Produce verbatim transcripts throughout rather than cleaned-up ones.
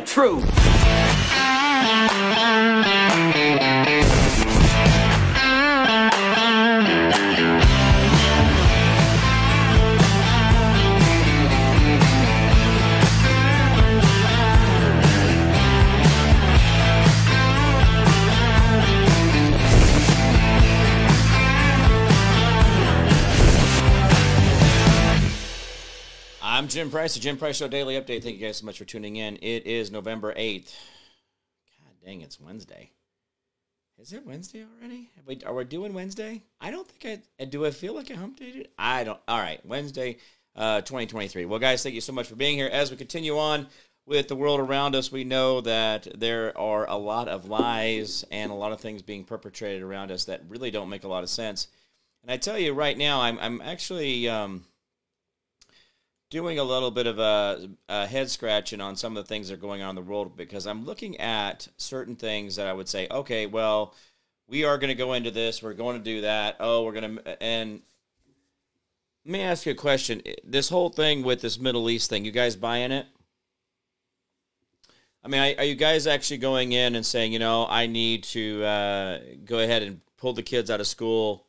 the truth. I'm Jim Price, the Jim Price Show Daily Update. Thank you guys so much for tuning in. It is November eighth. God dang, it's Wednesday. Is it Wednesday already? Are we, are we doing Wednesday? I don't think I... Do I feel like a hump day? I don't... All right, Wednesday, uh, twenty twenty-three. Well, guys, thank you so much for being here. As we continue on with the world around us, we know that there are a lot of lies and a lot of things being perpetrated around us that really don't make a lot of sense. And I tell you right now, I'm, I'm actually... Um, doing a little bit of a, a head scratching on some of the things that are going on in the world, because I'm looking at certain things that I would say, okay, well, we are going to go into this, we're going to do that, oh, we're going to, and let me ask you a question. This whole thing with this Middle East thing, you guys buying it? I mean, are you guys actually going in and saying, you know, I need to uh, go ahead and pull the kids out of school?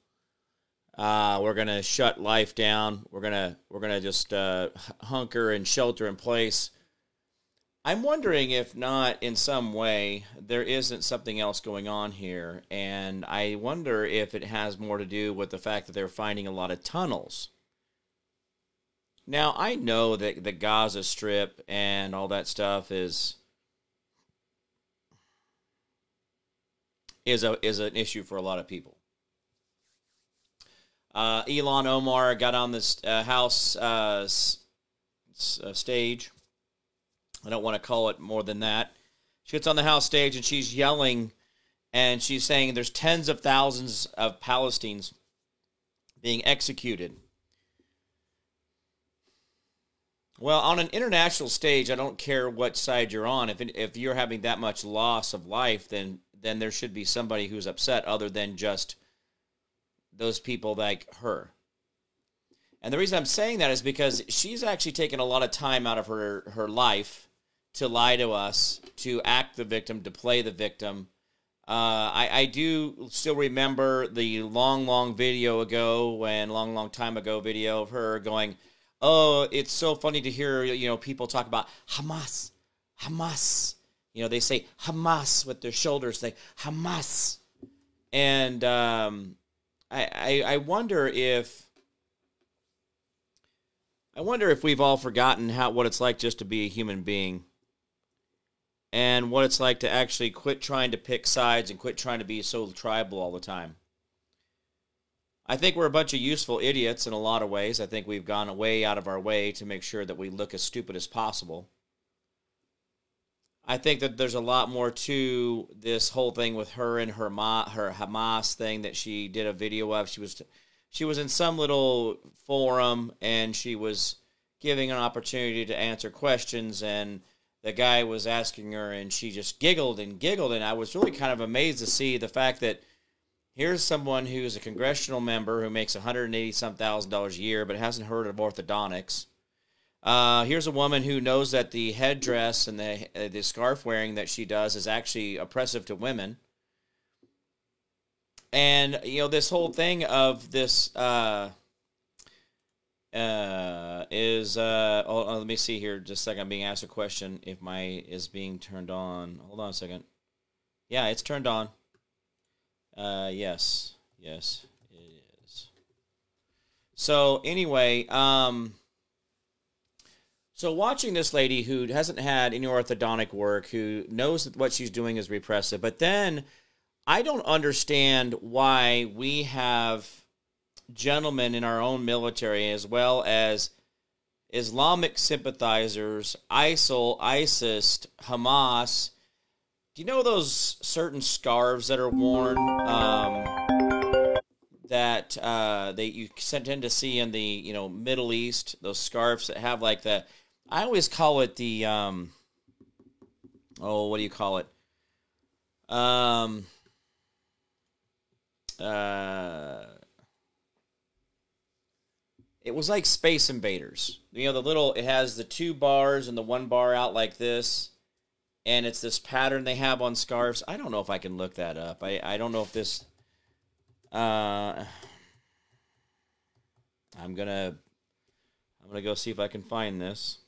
Uh, we're gonna shut life down. We're gonna we're gonna just uh, hunker and shelter in place. I'm wondering if not in some way there isn't something else going on here, and I wonder if it has more to do with the fact that they're finding a lot of tunnels. Now I know that the Gaza Strip and all that stuff is is a is an issue for a lot of people. Uh, Ilhan Omar got on this uh, House uh, s- uh, stage. I don't want to call it more than that. She gets on the House stage and she's yelling, and she's saying there's tens of thousands of Palestinians being executed. Well, on an international stage, I don't care what side you're on. If it, if you're having that much loss of life, then then there should be somebody who's upset other than just those people like her. And the reason I'm saying that is because she's actually taken a lot of time out of her, her life to lie to us, to act the victim, to play the victim. Uh, I, I do still remember the long, long video ago, when long, long time ago video of her going, oh, it's so funny to hear, you know, people talk about Hamas, Hamas. You know, they say Hamas with their shoulders, they Hamas. And, um, I, I wonder if I wonder if we've all forgotten how what it's like just to be a human being, and what it's like to actually quit trying to pick sides and quit trying to be so tribal all the time. I think we're a bunch of useful idiots in a lot of ways. I think we've gone way out of our way to make sure that we look as stupid as possible. I think that there's a lot more to this whole thing with her and her ma- her Hamas thing that she did a video of. She was she was in some little forum, and she was giving an opportunity to answer questions, and the guy was asking her, and she just giggled and giggled, and I was really kind of amazed to see the fact that here's someone who's a congressional member who makes one hundred eighty some thousand dollars a year but hasn't heard of orthodontics. Uh, here's a woman who knows that the headdress and the uh, the scarf wearing that she does is actually oppressive to women. And, you know, this whole thing of this uh, uh, is, uh, oh, oh, let me see here just a second. I'm being asked a question if my is being turned on. Hold on a second. Yeah, it's turned on. Uh, yes, yes, it is. So anyway, um... so watching this lady who hasn't had any orthodontic work, who knows that what she's doing is repressive, but then I don't understand why we have gentlemen in our own military as well as Islamic sympathizers, I S I L, ISIS, Hamas. Do you know those certain scarves that are worn um, that uh, they you tend to see in the you know Middle East? Those scarves that have like the I always call it the, um, oh, what do you call it? Um, uh, it was like Space Invaders. You know, the little, it has the two bars and the one bar out like this. And it's this pattern they have on scarves. I don't know if I can look that up. I, I don't know if this... Uh, I'm gonna... I'm gonna go see if I can find this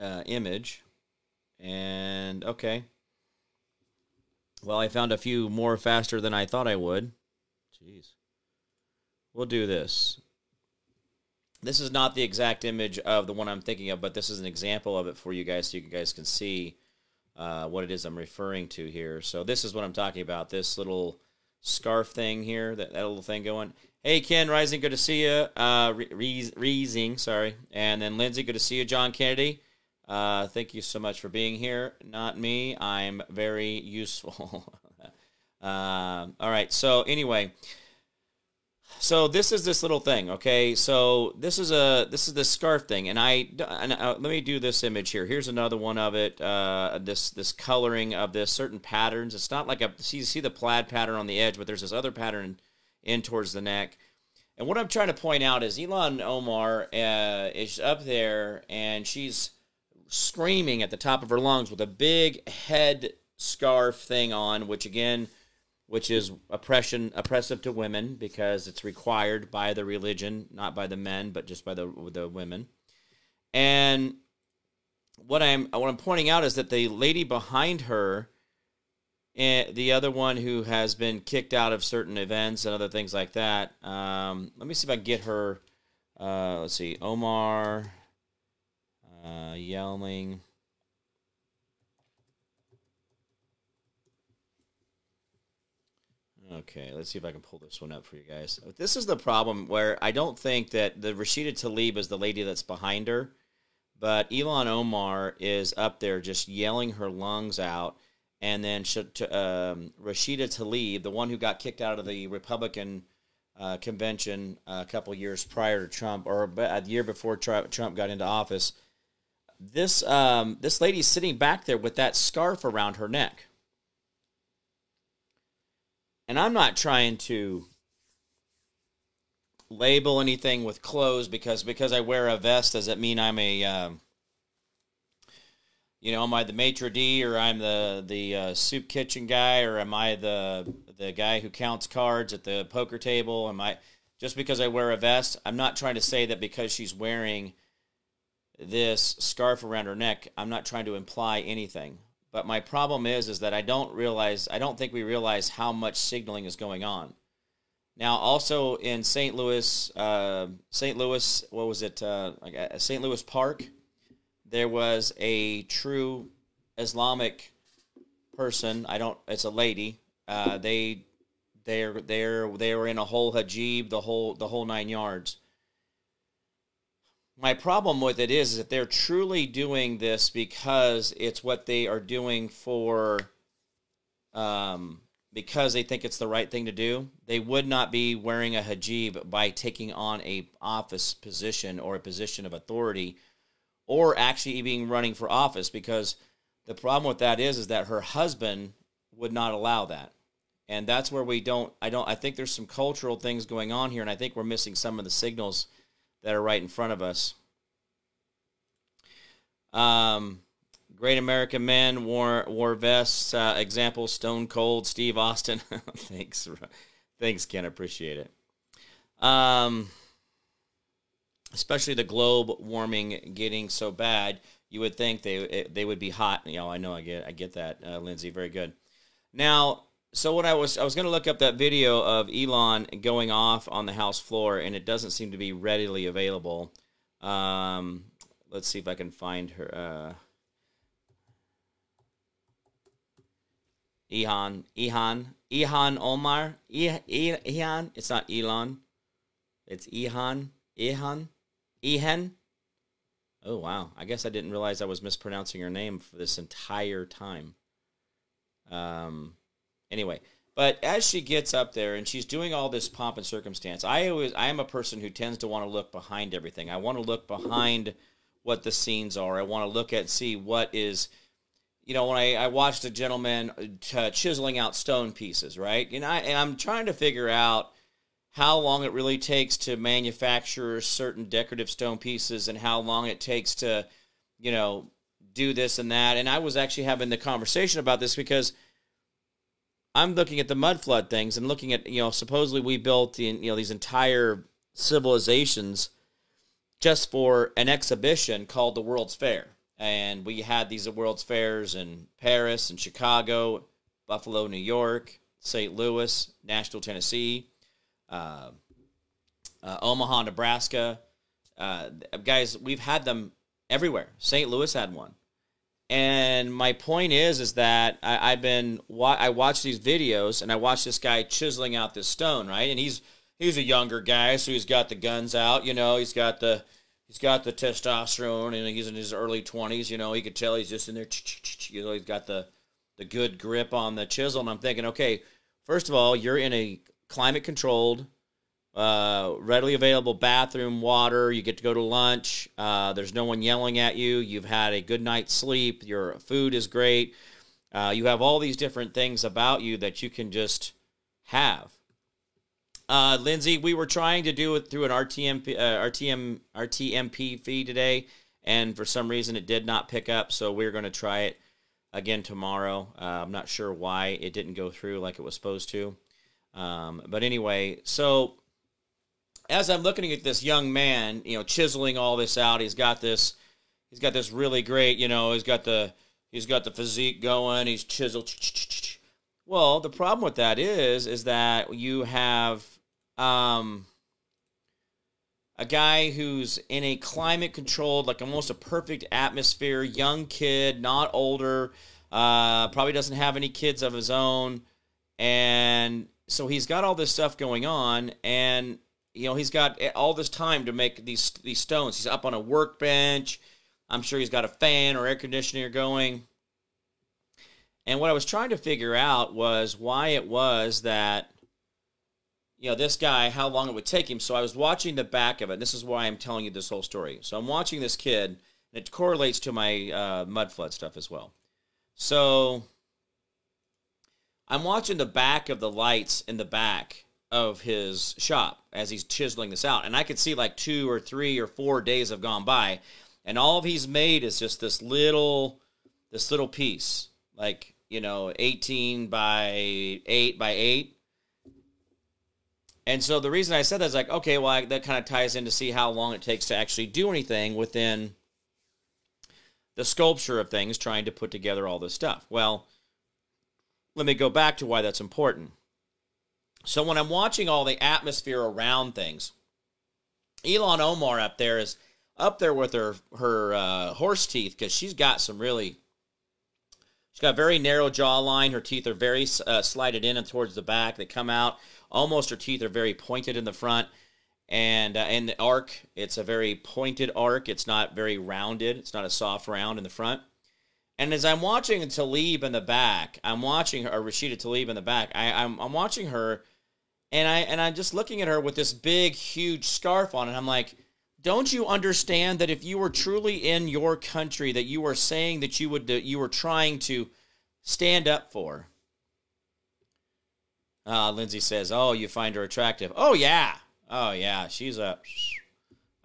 uh, image. And, okay. Well, I found a few more faster than I thought I would. Jeez. We'll do this. This is not the exact image of the one I'm thinking of, but this is an example of it for you guys so you guys can see uh, what it is I'm referring to here. So this is what I'm talking about, this little scarf thing here, that, that little thing going. Hey, Ken Rising, good to see you. Uh, Rising, sorry. And then Lindsay, good to see you. John Kennedy, uh, thank you so much for being here. Not me. I'm very useful. uh, all right, so anyway... So this is this little thing, okay? So this is a this is this scarf thing, and I and I, let me do this image here. Here's another one of it. Uh, this this coloring of this certain patterns. It's not like a see see the plaid pattern on the edge, but there's this other pattern in towards the neck. And what I'm trying to point out is Ilhan Omar uh, is up there, and she's screaming at the top of her lungs with a big head scarf thing on, which again. Which is oppression, oppressive to women because it's required by the religion, not by the men, but just by the the women. And what I'm what I'm pointing out is that the lady behind her, and the other one who has been kicked out of certain events and other things like that. Um, let me see if I can get her. Uh, let's see, Omar uh, yelling. Okay, let's see if I can pull this one up for you guys. This is the problem where I don't think that the Rashida Tlaib is the lady that's behind her, but Ilhan Omar is up there just yelling her lungs out, and then um, Rashida Tlaib, the one who got kicked out of the Republican uh, convention a couple years prior to Trump, or a year before Trump got into office, this um, this lady's sitting back there with that scarf around her neck. And I'm not trying to label anything with clothes because because I wear a vest doesn't mean I'm a, um, you know, am I the maitre d' or I'm the the uh, soup kitchen guy or am I the the guy who counts cards at the poker table? Am I just because I wear a vest? I'm not trying to say that because she's wearing this scarf around her neck, I'm not trying to imply anything. But my problem is, is that I don't realize, I don't think we realize how much signaling is going on. Now, also in Saint Louis, uh, Saint Louis, what was it, uh, Saint Louis Park, there was a true Islamic person. I don't, it's a lady. Uh, they, they're, they're, they were in a whole hijab, the whole, the whole nine yards. My problem with it is, is that they're truly doing this because it's what they are doing for, um, because they think it's the right thing to do. They would not be wearing a hijab by taking on a office position or a position of authority or actually being running for office because the problem with that is, is that her husband would not allow that. And that's where we don't, I don't, I think there's some cultural things going on here and I think we're missing some of the signals that are right in front of us. Um, great American men wore wore vests. Uh, example: Stone Cold Steve Austin. Thanks, thanks, Ken. Appreciate it. Um, especially the globe warming getting so bad, you would think they they would be hot. You know, I know I get I get that, uh, Lindsay. Very good. Now. So what I was I was going to look up that video of Elon going off on the House floor, and it doesn't seem to be readily available. Um, let's see if I can find her. Uh, Ilhan, Ilhan, Ilhan Omar, Ilhan. It's not Elon. It's Ilhan, Ilhan, Ilhan. Oh wow! I guess I didn't realize I was mispronouncing her name for this entire time. Um. Anyway, but as she gets up there and she's doing all this pomp and circumstance, I always I am a person who tends to want to look behind everything. I want to look behind what the scenes are. I want to look at see what is, you know, when I, I watched a gentleman t- chiseling out stone pieces, right? And I and I'm trying to figure out how long it really takes to manufacture certain decorative stone pieces and how long it takes to, you know, do this and that. And I was actually having the conversation about this because I'm looking at the mud flood things and looking at, you know, supposedly we built, the, you know, these entire civilizations just for an exhibition called the World's Fair. And we had these World's Fairs in Paris and Chicago, Buffalo, New York, Saint Louis, Nashville, Tennessee, uh, uh, Omaha, Nebraska. Uh, guys, we've had them everywhere. Saint Louis had one. And my point is, is that I, I've been, wa- I watch these videos and I watch this guy chiseling out this stone, right? And he's, he's a younger guy. So he's got the guns out, you know, he's got the, he's got the testosterone and he's in his early twenties, you know, he could tell he's just in there, you know, he's got the, the good grip on the chisel. And I'm thinking, okay, first of all, you're in a climate controlled, uh, readily available bathroom, water, you get to go to lunch, uh, there's no one yelling at you, you've had a good night's sleep, your food is great, uh, you have all these different things about you that you can just have. Uh, Lindsay, we were trying to do it through an R T M P, uh, R T M, R T M P feed today, and for some reason it did not pick up, so we're going to try it again tomorrow. Uh, I'm not sure why it didn't go through like it was supposed to. Um, but anyway, so as I'm looking at this young man, you know, chiseling all this out, he's got this, he's got this really great, you know, he's got the, he's got the physique going, he's chiseled. Well, the problem with that is, is that you have um, a guy who's in a climate controlled, like almost a perfect atmosphere, young kid, not older, uh, probably doesn't have any kids of his own. And so he's got all this stuff going on, and you know, he's got all this time to make these these stones. He's up on a workbench. I'm sure he's got a fan or air conditioner going. And what I was trying to figure out was why it was that, you know, this guy, how long it would take him. So I was watching the back of it. This is why I'm telling you this whole story. So I'm watching this kid, and it correlates to my uh, mud flood stuff as well. So I'm watching the back of the lights in the back of his shop as he's chiseling this out, and I could see like two or three or four days have gone by, and all he's made is just this little, this little piece, like, you know, eighteen by eight by eight. And so the reason I said that is like, okay, well, I, that kind of ties in to see how long it takes to actually do anything within the sculpture of things, trying to put together all this stuff. Well, let me go back to why that's important. So when I'm watching all the atmosphere around things, Ilhan Omar up there is up there with her her uh, horse teeth, because she's got some really, she's got a very narrow jawline. Her teeth are very uh, slided in and towards the back. They come out almost. Her teeth are very pointed in the front, and uh, in the arc, it's a very pointed arc. It's not very rounded. It's not a soft round in the front. And as I'm watching Tlaib in the back, I'm watching her, or Rashida Tlaib in the back. I, I'm I'm watching her. And I and I'm just looking at her with this big, huge scarf on, and I'm like, "Don't you understand that if you were truly in your country, that you are saying that you would that you were trying to stand up for?" Uh, Lindsay says, "Oh, you find her attractive? Oh yeah, oh yeah, she's a,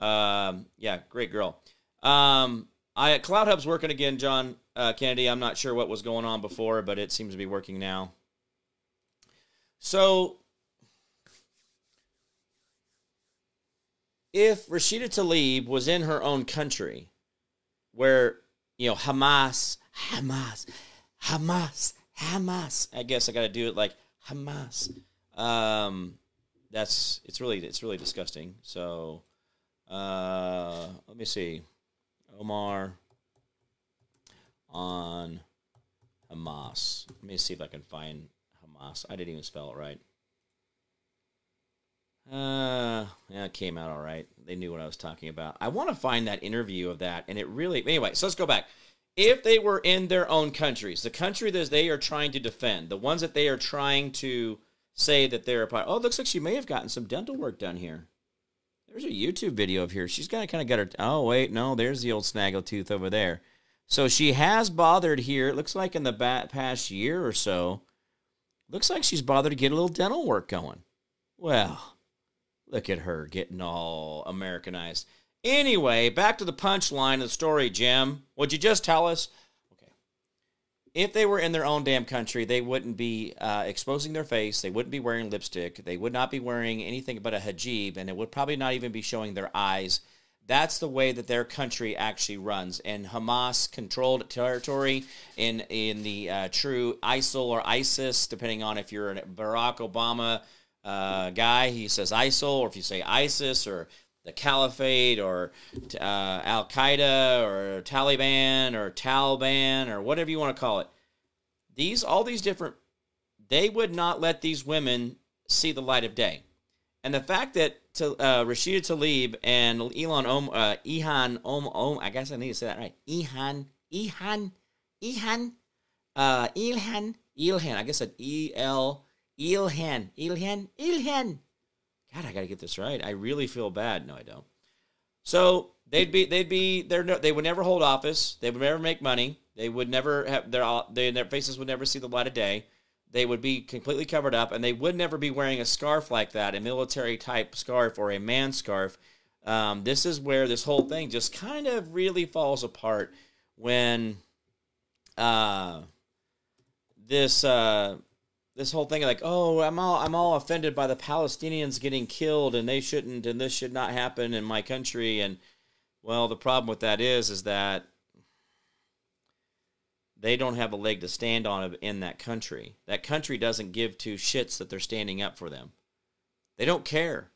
um, yeah, great girl." Um, I Cloud Hub's working again, John uh, Kennedy. I'm not sure what was going on before, but it seems to be working now. So, if Rashida Tlaib was in her own country, where, you know, Hamas, Hamas, Hamas, Hamas, I guess I got to do it like Hamas. Um, that's, it's really, it's really disgusting. So, uh, let me see. Omar on Hamas. Let me see if I can find Hamas. I didn't even spell it right. Uh, yeah, it came out all right. They knew what I was talking about. I want to find that interview of that, and it really... Anyway, so let's go back. If they were in their own countries, the country that they are trying to defend, the ones that they are trying to say that they're... Oh, it looks like she may have gotten some dental work done here. There's a YouTube video of here. She's kind of kind of got her... Oh, wait, no, there's the old snaggletooth over there. So she has bothered here. It looks like in the ba- past year or so, looks like she's bothered to get a little dental work going. Well... Look at her getting all Americanized. Anyway, back to the punchline of the story, Jim. Would you just tell us? Okay. If they were in their own damn country, they wouldn't be uh, exposing their face. They wouldn't be wearing lipstick. They would not be wearing anything but a hijab, and it would probably not even be showing their eyes. That's the way that their country actually runs. And Hamas-controlled territory in in the uh, true ISIL or ISIS, depending on if you're a Barack Obama uh, guy, he says ISIL, or if you say ISIS or the Caliphate or uh, Al Qaeda or Taliban or Taliban or whatever you want to call it. These, all these different, they would not let these women see the light of day. And the fact that uh, Rashida Tlaib and Elon Om, uh, Ilhan Om, Om, I guess I need to say that right. Ilhan, Ilhan, Ilhan, uh, Ilhan, Ilhan. I guess I said E L, Ilhan, Ilhan, Ilhan. God, I got to get this right. I really feel bad. No, I don't. So they'd be, they'd be, they're no, they would never hold office. They would never make money. They would never have their, they, their faces would never see the light of day. They would be completely covered up, and they would never be wearing a scarf like that, a military-type scarf or a man scarf. Um, this is where this whole thing just kind of really falls apart when uh, this uh, this whole thing, like, oh, I'm all I'm all offended by the Palestinians getting killed, and they shouldn't, and this should not happen in my country. And well, the problem with that is, is that they don't have a leg to stand on in that country. That country doesn't give two shits that they're standing up for them. They don't care.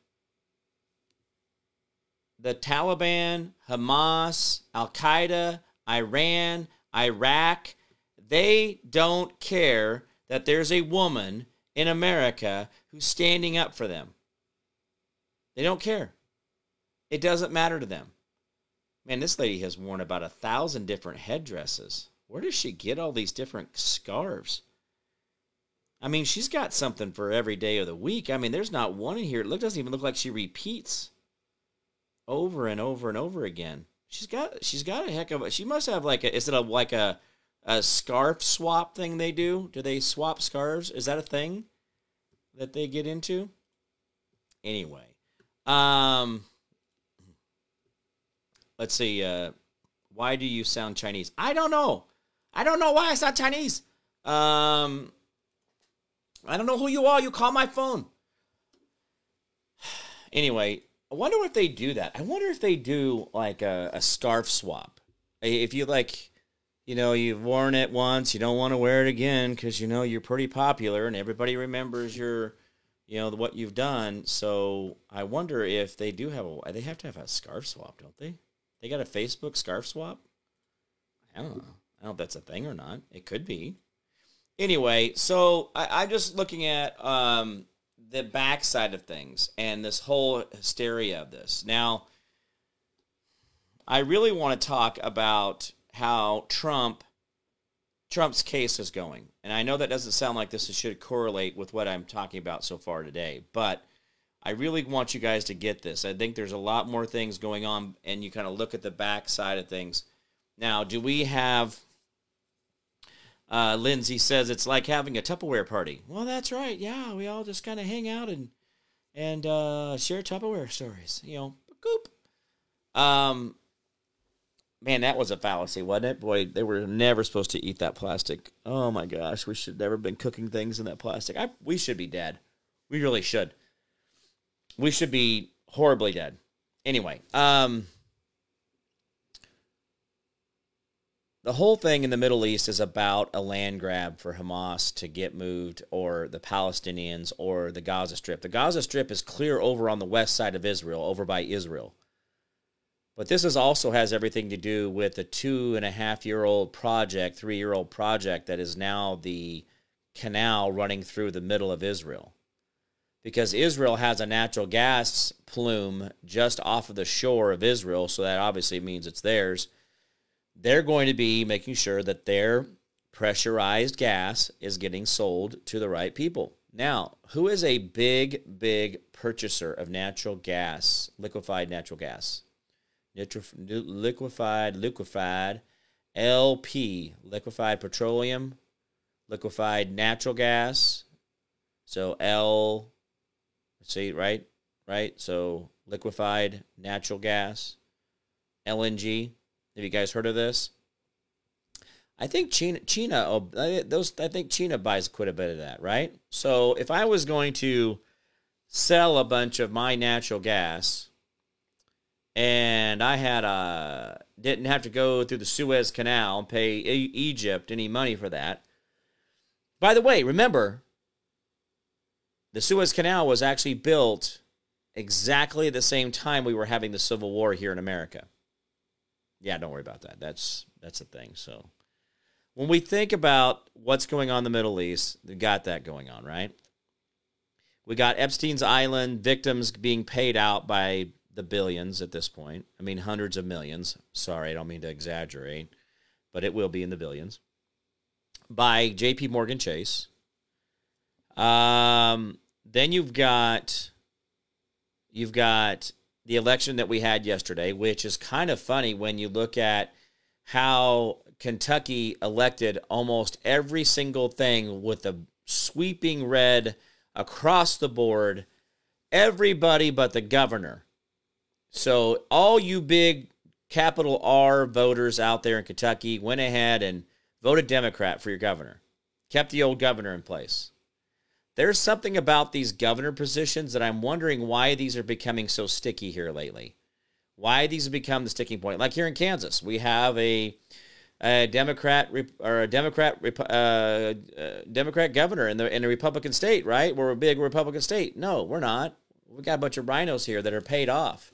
The Taliban, Hamas, Al-Qaeda, Iran, Iraq, they don't care that there's a woman in America who's standing up for them. They don't care. It doesn't matter to them. Man, this lady has worn about a thousand different headdresses. Where does she get all these different scarves? I mean, she's got something for every day of the week. I mean, there's not one in here. It look, doesn't even look like she repeats over and over and over again. She's got she's got a heck of a... She must have like a... Is it a, like a, a scarf swap thing they do? Do they swap scarves? Is that a thing that they get into? Anyway. Um, let's see. Uh, why do you sound Chinese? I don't know. I don't know why I sound Chinese. Um, I don't know who you are. You call my phone. Anyway, I wonder if they do that. I wonder if they do like a, a scarf swap. If you like, you know, you've worn it once, you don't want to wear it again because, you know, you're pretty popular and everybody remembers your, you know, what you've done. So I wonder if they do have a, they have to have a scarf swap, don't they? They got a Facebook scarf swap? I don't know. I don't know if that's a thing or not. It could be. Anyway, so I, I'm just looking at um, the backside of things and this whole hysteria of this. Now, I really want to talk about how Trump, Trump's case is going. And I know that doesn't sound like this. It should correlate with what I'm talking about so far today. But I really want you guys to get this. I think there's a lot more things going on, and you kind of look at the backside of things. Now, do we have, uh, Lindsay says, it's like having a Tupperware party. Well, that's right. Yeah, we all just kind of hang out and and uh, share Tupperware stories. You know, goop. Um, man, that was a fallacy, wasn't it? Boy, they were never supposed to eat that plastic. Oh, my gosh. We should have never been cooking things in that plastic. I, we should be dead. We really should. We should be horribly dead. Anyway, um, the whole thing in the Middle East is about a land grab for Hamas to get moved, or the Palestinians, or the Gaza Strip. The Gaza Strip is clear over on the west side of Israel, over by Israel. But this is also has everything to do with the two-and-a-half-year-old project, three-year-old project that is now the canal running through the middle of Israel. Because Israel has a natural gas plume just off of the shore of Israel, so that obviously means it's theirs. They're going to be making sure that their pressurized gas is getting sold to the right people. Now, who is a big, big purchaser of natural gas, liquefied natural gas? Nitrof- liquefied, liquefied, L P, liquefied petroleum, liquefied natural gas, so L P. See, right? Right? So liquefied natural gas. L N G. Have you guys heard of this? I think China, China oh, those. I think China buys quite a bit of that, right? So if I was going to sell a bunch of my natural gas, and I had a didn't have to go through the Suez Canal and pay e- Egypt any money for that. By the way, remember, the Suez Canal was actually built exactly at the same time we were having the Civil War here in America. Yeah, don't worry about that. That's that's a thing. So when we think about what's going on in the Middle East, they got that going on, right? We got Epstein's Island victims being paid out by the billions at this point. I mean, hundreds of millions. Sorry, I don't mean to exaggerate, but it will be in the billions. By J P Morgan Chase. Um, then you've got you've got the election that we had yesterday, which is kind of funny when you look at how Kentucky elected almost every single thing with a sweeping red across the board, everybody but the governor. So all you big capital R voters out there in Kentucky went ahead and voted Democrat for your governor, kept the old governor in place. There's something about these governor positions that I'm wondering why these are becoming so sticky here lately, why these have become the sticking point. Like here in Kansas, we have a a Democrat or a Democrat uh, uh, Democrat governor in the in a Republican state, right? We're a big Republican state. No, we're not. We got a bunch of rhinos here that are paid off.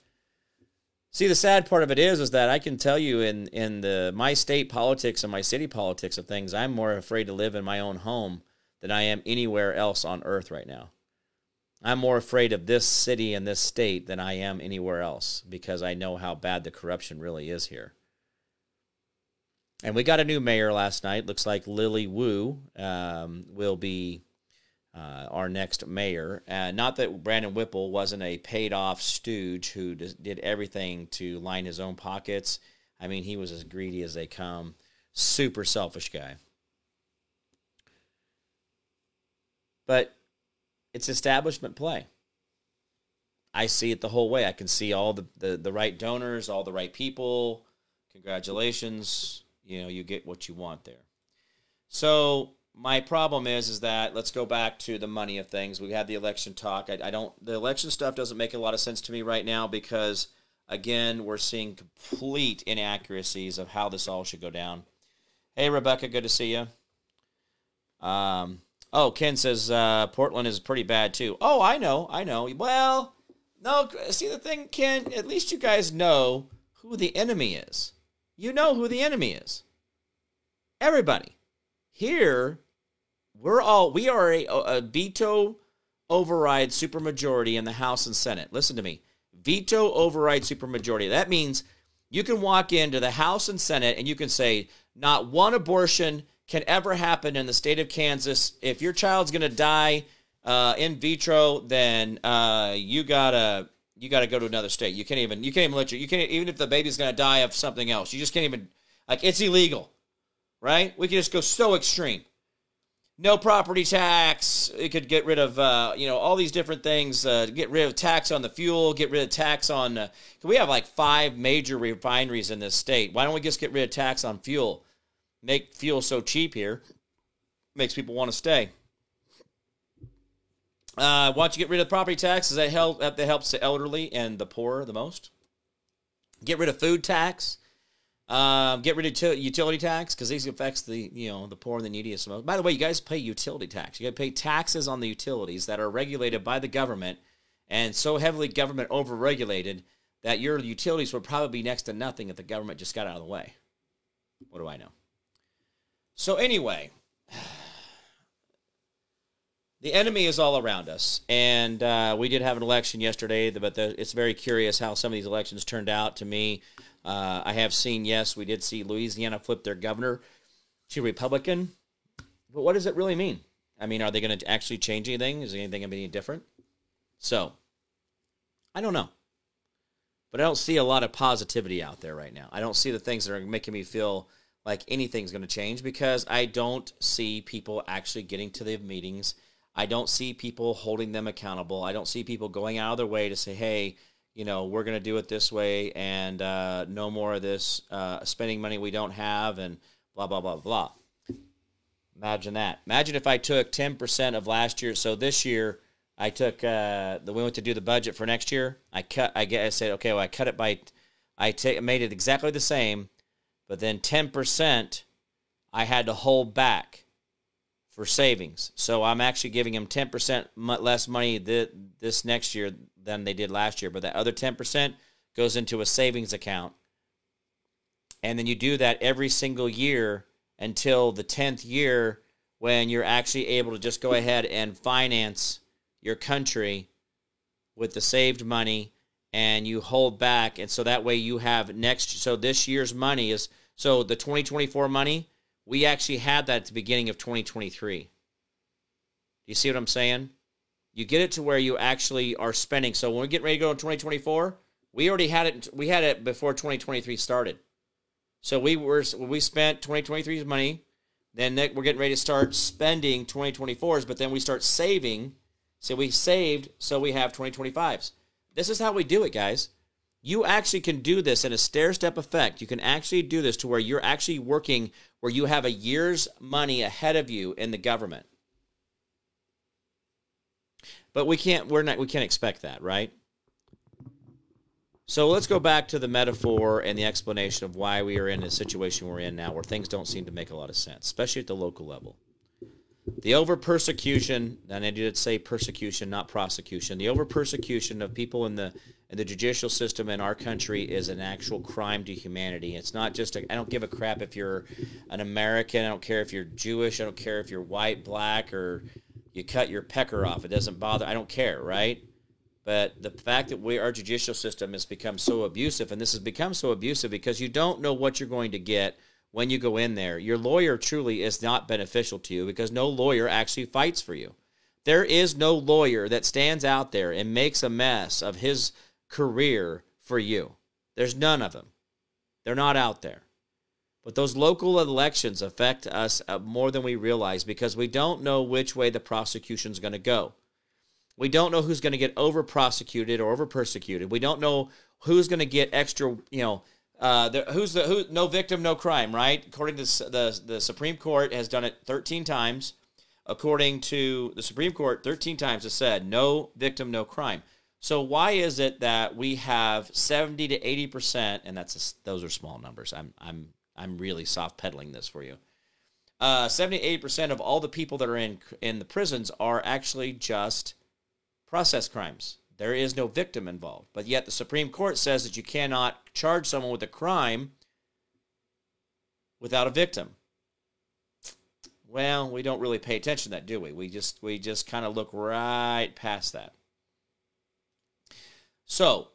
See, the sad part of it is, is that I can tell you in in the my state politics and my city politics of things, I'm more afraid to live in my own home than I am anywhere else on earth right now. I'm more afraid of this city and this state than I am anywhere else because I know how bad the corruption really is here. And we got a new mayor last night. Looks like Lily Wu um, will be uh, our next mayor. Uh, not that Brandon Whipple wasn't a paid-off stooge who did everything to line his own pockets. I mean, he was as greedy as they come. Super selfish guy. But it's establishment play. I see it the whole way. I can see all the, the, the right donors, all the right people. Congratulations. You know, you get what you want there. So my problem is, is that let's go back to the money of things. We had the election talk. I, I don't, the election stuff doesn't make a lot of sense to me right now because, again, we're seeing complete inaccuracies of how this all should go down. Hey, Rebecca, good to see you. Um, oh, Ken says uh, Portland is pretty bad too. Oh, I know, I know. Well, no, see the thing, Ken, at least you guys know who the enemy is. You know who the enemy is. Everybody. Here, we're all, we are a, a veto override supermajority in the House and Senate. Listen to me. Veto override supermajority. That means you can walk into the House and Senate and you can say, not one abortion can ever happen in the state of Kansas. If your child's going to die uh, in vitro, then uh, you got to... You got to go to another state. You can't even. You can't even let you. You can't even if the baby's going to die of something else. You just can't even. Like it's illegal, right? We can just go so extreme. No property tax. It could get rid of uh, you know all these different things. Uh, get rid of tax on the fuel. Get rid of tax on. Uh, we have like five major refineries in this state. Why don't we just get rid of tax on fuel? Make fuel so cheap here, makes people want to stay. Uh, once you get rid of property taxes, that, help, that helps the elderly and the poor the most. Get rid of food tax. Uh, get rid of t- utility tax because these affects the you know the poor and the neediest most. By the way, you guys pay utility tax. You got to pay taxes on the utilities that are regulated by the government and so heavily government overregulated that your utilities would probably be next to nothing if the government just got out of the way. What do I know? So anyway. The enemy is all around us, and uh, we did have an election yesterday, but the, it's very curious how some of these elections turned out to me. Uh, I have seen, yes, we did see Louisiana flip their governor to Republican, but what does it really mean? I mean, are they going to actually change anything? Is anything going to be any different? So, I don't know, but I don't see a lot of positivity out there right now. I don't see the things that are making me feel like anything's going to change because I don't see people actually getting to the meetings. I don't see people holding them accountable. I don't see people going out of their way to say, hey, you know, we're going to do it this way and uh, no more of this uh, spending money we don't have and blah, blah, blah, blah. Imagine that. Imagine if I took ten percent of last year. So this year I took uh, the we went to do the budget for next year. I cut. I guess I said, okay, well, I cut it by. I t- made it exactly the same, but then ten percent I had to hold back for savings. So I'm actually giving them ten percent less money th- this next year than they did last year. But that other ten percent goes into a savings account, and then you do that every single year until the tenth year when you're actually able to just go ahead and finance your country with the saved money, and you hold back. And so that way you have next, so this year's money is, so the twenty twenty-four money, we actually had that at the beginning of twenty twenty-three. Do you see what I'm saying? You get it to where you actually are spending. So when we're getting ready to go in twenty twenty-four, we already had it, we had it before twenty twenty-three started. So we were we spent twenty twenty-three's money, then we're getting ready to start spending twenty twenty-four's, but then we start saving. So we saved, so we have twenty twenty-five's. This is how we do it, guys. You actually can do this in a stair-step effect. You can actually do this to where you're actually working where you have a year's money ahead of you in the government. But we can't we're not we can't expect that, right? So let's go back to the metaphor and the explanation of why we are in the situation we're in now, where things don't seem to make a lot of sense, especially at the local level. The over-persecution, and I did say persecution, not prosecution, the over-persecution of people in the in the judicial system in our country is an actual crime to humanity. It's not just, a, I don't give a crap if you're an American, I don't care if you're Jewish, I don't care if you're white, black, or you cut your pecker off. It doesn't bother, I don't care, right? But the fact that we, our judicial system has become so abusive, and this has become so abusive because you don't know what you're going to get when you go in there. Your lawyer truly is not beneficial to you because no lawyer actually fights for you. There is no lawyer that stands out there and makes a mess of his career for you. There's none of them. They're not out there. But those local elections affect us more than we realize because we don't know which way the prosecution's going to go. We don't know who's going to get over-prosecuted or over-persecuted. We don't know who's going to get extra, you know, uh, the, who's the who? No victim, no crime, right? According to the the Supreme Court has done it thirteen times. According to the Supreme Court, thirteen times has said no victim, no crime. So why is it that we have seventy to eighty percent? And that's a, those are small numbers. I'm I'm I'm really soft pedaling this for you. Uh, seventy to eighty percent of all the people that are in in the prisons are actually just process crimes. There is no victim involved. But yet the Supreme Court says that you cannot charge someone with a crime without a victim. Well, we don't really pay attention to that, do we? We just we just kind of look right past that. So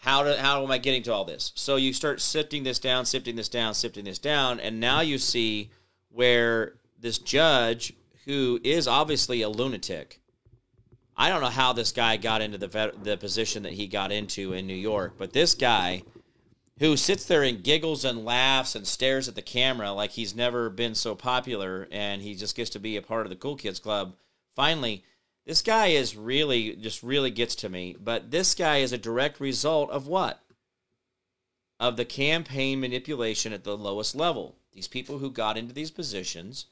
how do, how am I getting to all this? So you start sifting this down, sifting this down, sifting this down, and now you see where this judge, who is obviously a lunatic, I don't know how this guy got into the the position that he got into in New York, but this guy who sits there and giggles and laughs and stares at the camera like he's never been so popular and he just gets to be a part of the Cool Kids Club, finally, this guy is really, just really gets to me. But this guy is a direct result of what? Of the campaign manipulation at the lowest level. These people who got into these positions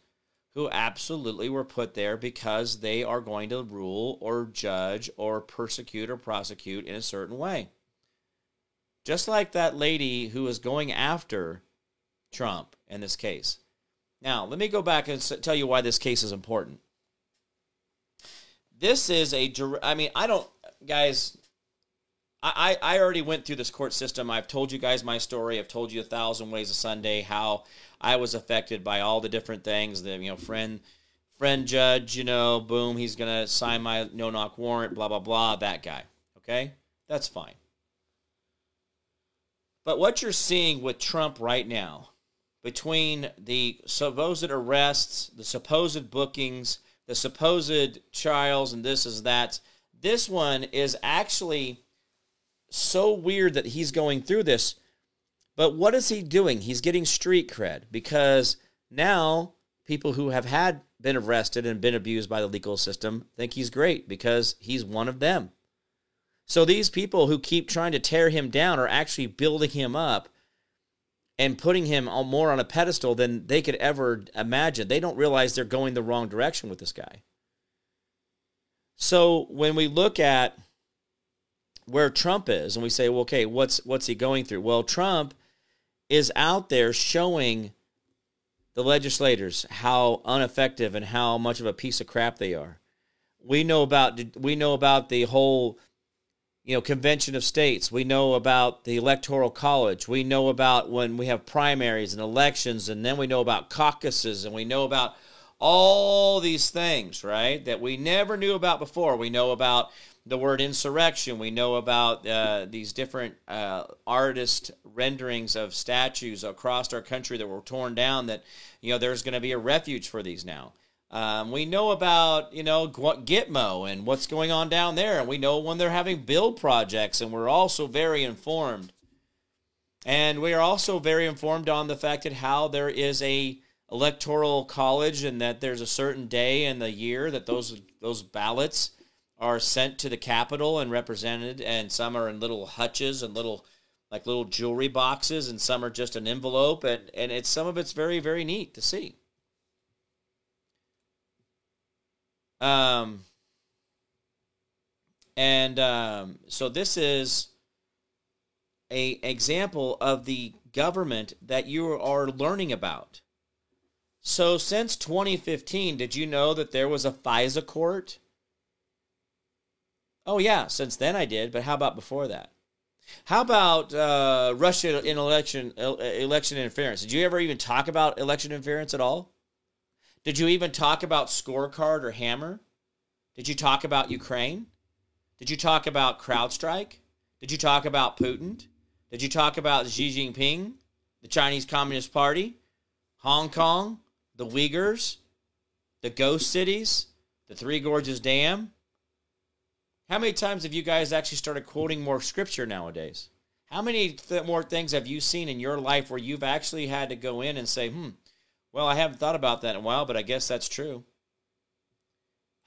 who absolutely were put there because they are going to rule or judge or persecute or prosecute in a certain way. Just like that lady who is going after Trump in this case. Now, let me go back and tell you why this case is important. This is a, I mean, I don't, guys, I, I already went through this court system. I've told you guys my story. I've told you a thousand ways a Sunday how I was affected by all the different things. The you know friend, friend judge, you know, boom, he's gonna sign my no-knock warrant, blah blah blah. That guy, okay, that's fine. But what you're seeing with Trump right now, between the supposed arrests, the supposed bookings, the supposed trials, and this is that, this one is actually so weird that he's going through this. But what is he doing? He's getting street cred because now people who have had been arrested and been abused by the legal system think he's great because he's one of them. So these people who keep trying to tear him down are actually building him up and putting him on more on a pedestal than they could ever imagine. They don't realize they're going the wrong direction with this guy. So when we look at where Trump is and we say, well, okay, what's what's he going through? Well, Trump is out there showing the legislators how ineffective and how much of a piece of crap they are. We know about we know about the whole you know, convention of states. We know about the electoral college. We know about when we have primaries and elections, and then we know about caucuses, and we know about all these things, right, that we never knew about before. We know about the word insurrection. We know about uh, these different uh, artist renderings of statues across our country that were torn down that, you know, there's going to be a refuge for these now. Um, we know about, you know, Gitmo and what's going on down there. And we know when they're having build projects, and we're also very informed. And we are also very informed on the fact that how there is a electoral college and that there's a certain day in the year that those those ballots are sent to the Capitol and represented. And some are in little hutches and little, like little jewelry boxes, and some are just an envelope. And, and it's some of it's very, very neat to see. Um, and um, so this is a example of the government that you are learning about. So since twenty fifteen, did you know that there was a FISA court? Oh, yeah, since then I did, but how about before that? How about uh, Russia in election election interference? Did you ever even talk about election interference at all? Did you even talk about scorecard or hammer? Did you talk about Ukraine? Did you talk about CrowdStrike? Did you talk about Putin? Did you talk about Xi Jinping, the Chinese Communist Party, Hong Kong, the Uyghurs, the ghost cities, the Three Gorges Dam? How many times have you guys actually started quoting more scripture nowadays? How many th- more things have you seen in your life where you've actually had to go in and say, hmm, well, I haven't thought about that in a while, but I guess that's true.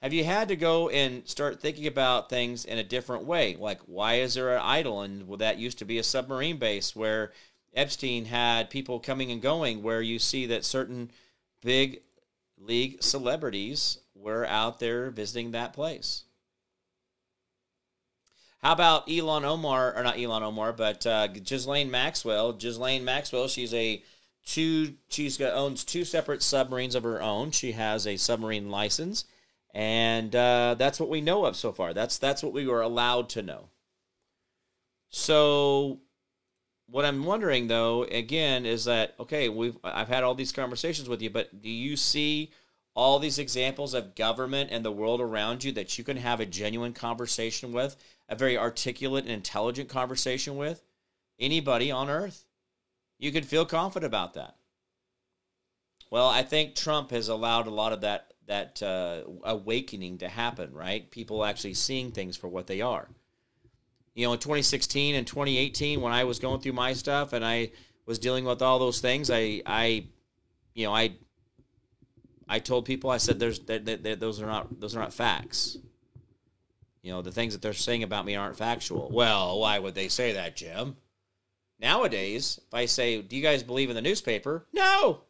Have you had to go and start thinking about things in a different way? Like, why is there an idol? And well, that used to be a submarine base where Epstein had people coming and going, where you see that certain big league celebrities were out there visiting that place. How about Elon Omar, or not Elon Omar, but uh, Ghislaine Maxwell. Ghislaine Maxwell, she's a... Two, she's got, owns two separate submarines of her own. She has a submarine license, and uh, that's what we know of so far. That's that's what we were allowed to know. So, what I'm wondering though, again, is that okay? We've I've had all these conversations with you, but do you see all these examples of government and the world around you that you can have a genuine conversation with, a very articulate and intelligent conversation with anybody on earth? You can feel confident about that. Well, I think Trump has allowed a lot of that that uh, awakening to happen, right? People actually seeing things for what they are. You know, in twenty sixteen and twenty eighteen, when I was going through my stuff and I was dealing with all those things, I, I you know, I, I told people, I said, "There's that, that, that those are not those are not facts. You know, the things that they're saying about me aren't factual." Well, why would they say that, Jim? Nowadays, if I say, do you guys believe in the newspaper? No,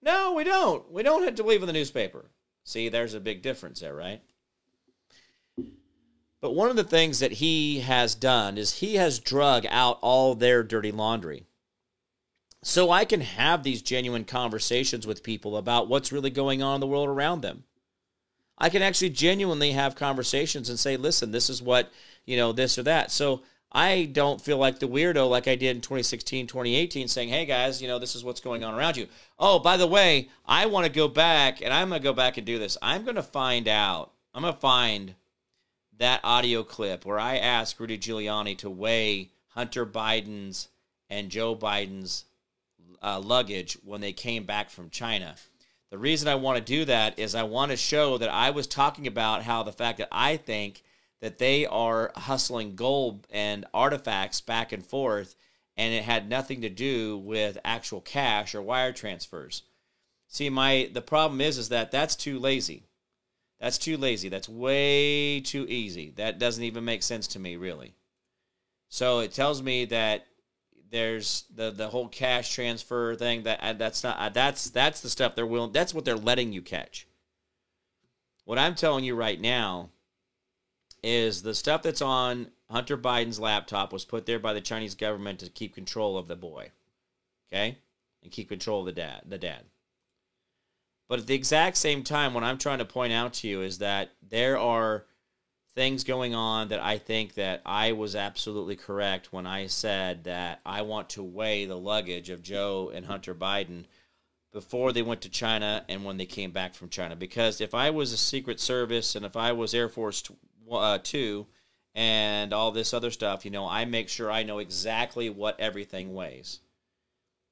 no, we don't. We don't have to believe in the newspaper. See, there's a big difference there, right? But one of the things that he has done is he has drug out all their dirty laundry. So I can have these genuine conversations with people about what's really going on in the world around them. I can actually genuinely have conversations and say, listen, this is what, you know, this or that. So I don't feel like the weirdo like I did in twenty sixteen, twenty eighteen, saying, hey, guys, you know, this is what's going on around you. Oh, by the way, I want to go back, and I'm going to go back and do this. I'm going to find out. I'm going to find that audio clip where I asked Rudy Giuliani to weigh Hunter Biden's and Joe Biden's uh, luggage when they came back from China. The reason I want to do that is I want to show that I was talking about how the fact that I think that they are hustling gold and artifacts back and forth, and it had nothing to do with actual cash or wire transfers. See, my the problem is is that that's too lazy. That's too lazy. That's way too easy. That doesn't even make sense to me, really. So it tells me that there's the, the whole cash transfer thing. That I, that's not I, that's that's the stuff they're willing. That's what they're letting you catch. What I'm telling you right now is the stuff that's on Hunter Biden's laptop was put there by the Chinese government to keep control of the boy, okay, and keep control of the dad. The dad. But at the exact same time, what I'm trying to point out to you is that there are things going on that I think that I was absolutely correct when I said that I want to weigh the luggage of Joe and Hunter Biden before they went to China and when they came back from China. Because if I was a Secret Service and if I was Air Force uh, Two and all this other stuff, you know, I make sure I know exactly what everything weighs,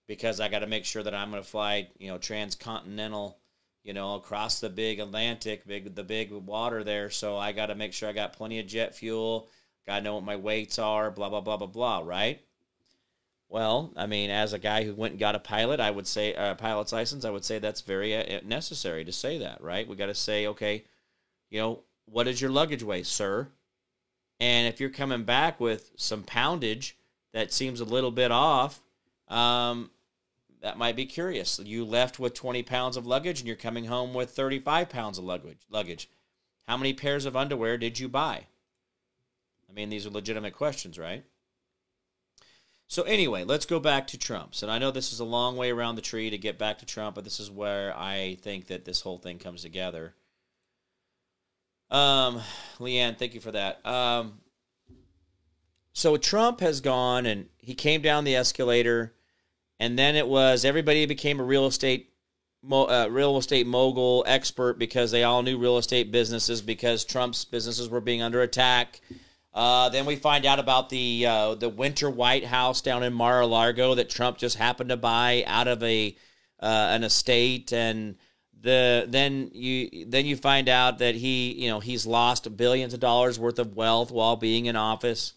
because I got to make sure that I'm going to fly, you know, transcontinental, you know, across the big Atlantic, big the big water there. So I got to make sure I got plenty of jet fuel. Got to know what my weights are, blah, blah, blah, blah, blah, right? Well, I mean, as a guy who went and got a pilot, I would say, a uh, pilot's license, I would say that's very uh, necessary to say that, right? We got to say, okay, you know, what does your luggage weigh, sir? And if you're coming back with some poundage that seems a little bit off, um, that might be curious. You left with twenty pounds of luggage and you're coming home with thirty-five pounds of luggage. Luggage. How many pairs of underwear did you buy? I mean, these are legitimate questions, right? So anyway, let's go back to Trump's. And I know this is a long way around the tree to get back to Trump, but this is where I think that this whole thing comes together. Um, Leanne, thank you for that. Um, so Trump has gone and he came down the escalator. And then it was everybody became a real estate uh, real estate mogul expert because they all knew real estate businesses because Trump's businesses were being under attack. Uh, then we find out about the uh, the winter White House down in Mar-a-Lago that Trump just happened to buy out of a uh, an estate, and the then you then you find out that he you know he's lost billions of dollars worth of wealth while being in office.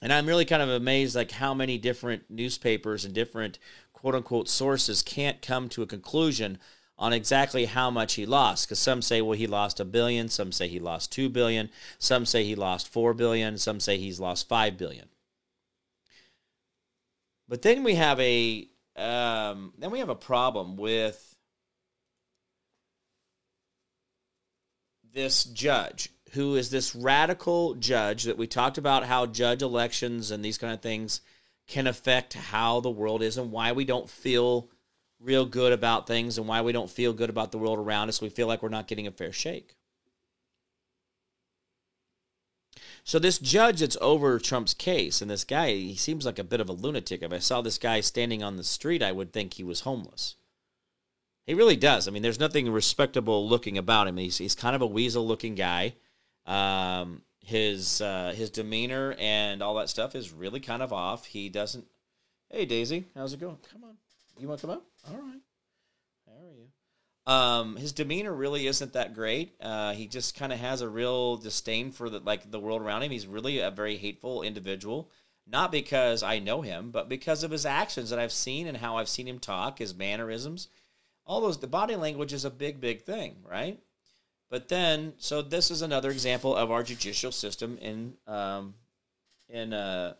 And I'm really kind of amazed like how many different newspapers and different quote-unquote sources can't come to a conclusion on exactly how much he lost. Because some say, well, he lost a billion. Some say he lost two billion. Some say he lost four billion. Some say he's lost five billion. But then we have a um, then we have a problem with this judge, who is this radical judge that we talked about how judge elections and these kind of things can affect how the world is and why we don't feel real good about things and why we don't feel good about the world around us. We feel like we're not getting a fair shake. So this judge that's over Trump's case, and this guy, he seems like a bit of a lunatic. If I saw this guy standing on the street, I would think he was homeless. He really does. I mean, there's nothing respectable looking about him. He's, he's kind of a weasel-looking guy. Um, his uh, his demeanor and all that stuff is really kind of off. He doesn't. Hey Daisy, how's it going? Come on, you want to come up? All right, how are you? Um, his demeanor really isn't that great. Uh, he just kind of has a real disdain for the like the world around him. He's really a very hateful individual. Not because I know him, but because of his actions that I've seen and how I've seen him talk, his mannerisms, all those. The body language is a big, big thing, right? But then, so this is another example of our judicial system in um, in uh,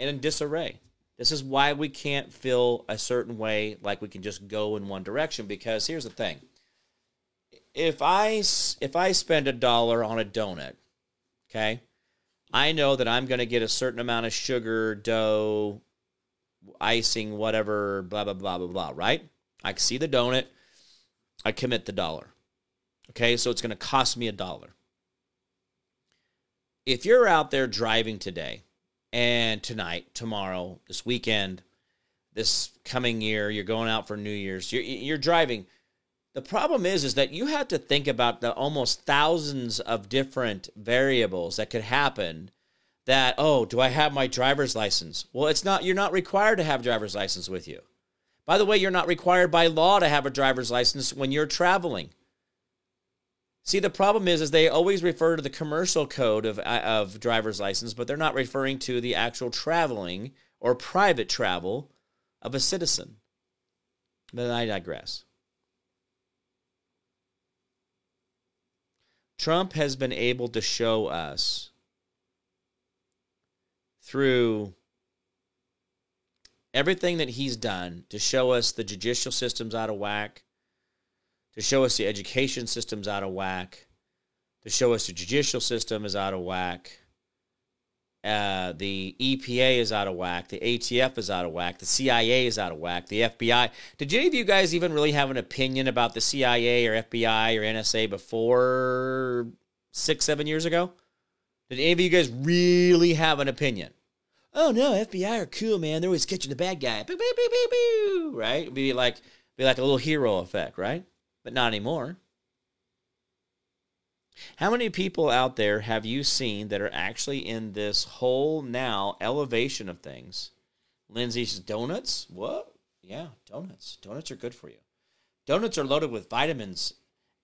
in disarray. This is why we can't feel a certain way, like we can just go in one direction. Because here's the thing: if I if I spend a dollar on a donut, okay, I know that I'm going to get a certain amount of sugar, dough, icing, whatever, blah blah blah blah blah. Right? I see the donut, I commit the dollar. Okay, so it's going to cost me a dollar. If you're out there driving today and tonight, tomorrow, this weekend, this coming year, you're going out for New Year's, you're, you're driving. The problem is, is that you have to think about the almost thousands of different variables that could happen that, oh, do I have my driver's license? Well, it's not. You're not required to have driver's license with you. By the way, you're not required by law to have a driver's license when you're traveling. See, the problem is, is they always refer to the commercial code of of driver's license, but they're not referring to the actual traveling or private travel of a citizen. But I digress. Trump has been able to show us through everything that he's done to show us the judicial system's out of whack, to show us the education system's out of whack, to show us the judicial system is out of whack, uh, the E P A is out of whack, the A T F is out of whack, the C I A is out of whack, the F B I. Did any of you guys even really have an opinion about the C I A or F B I or N S A before six, seven years ago? Did any of you guys really have an opinion? Oh, no, F B I are cool, man. They're always catching the bad guy. Boo, boo, boo, boo, boo, right? It'd be like, be like a little hero effect, right? But not anymore. How many people out there have you seen that are actually in this whole now elevation of things? Lindsay's donuts? What? Yeah, donuts. Donuts are good for you. Donuts are loaded with vitamins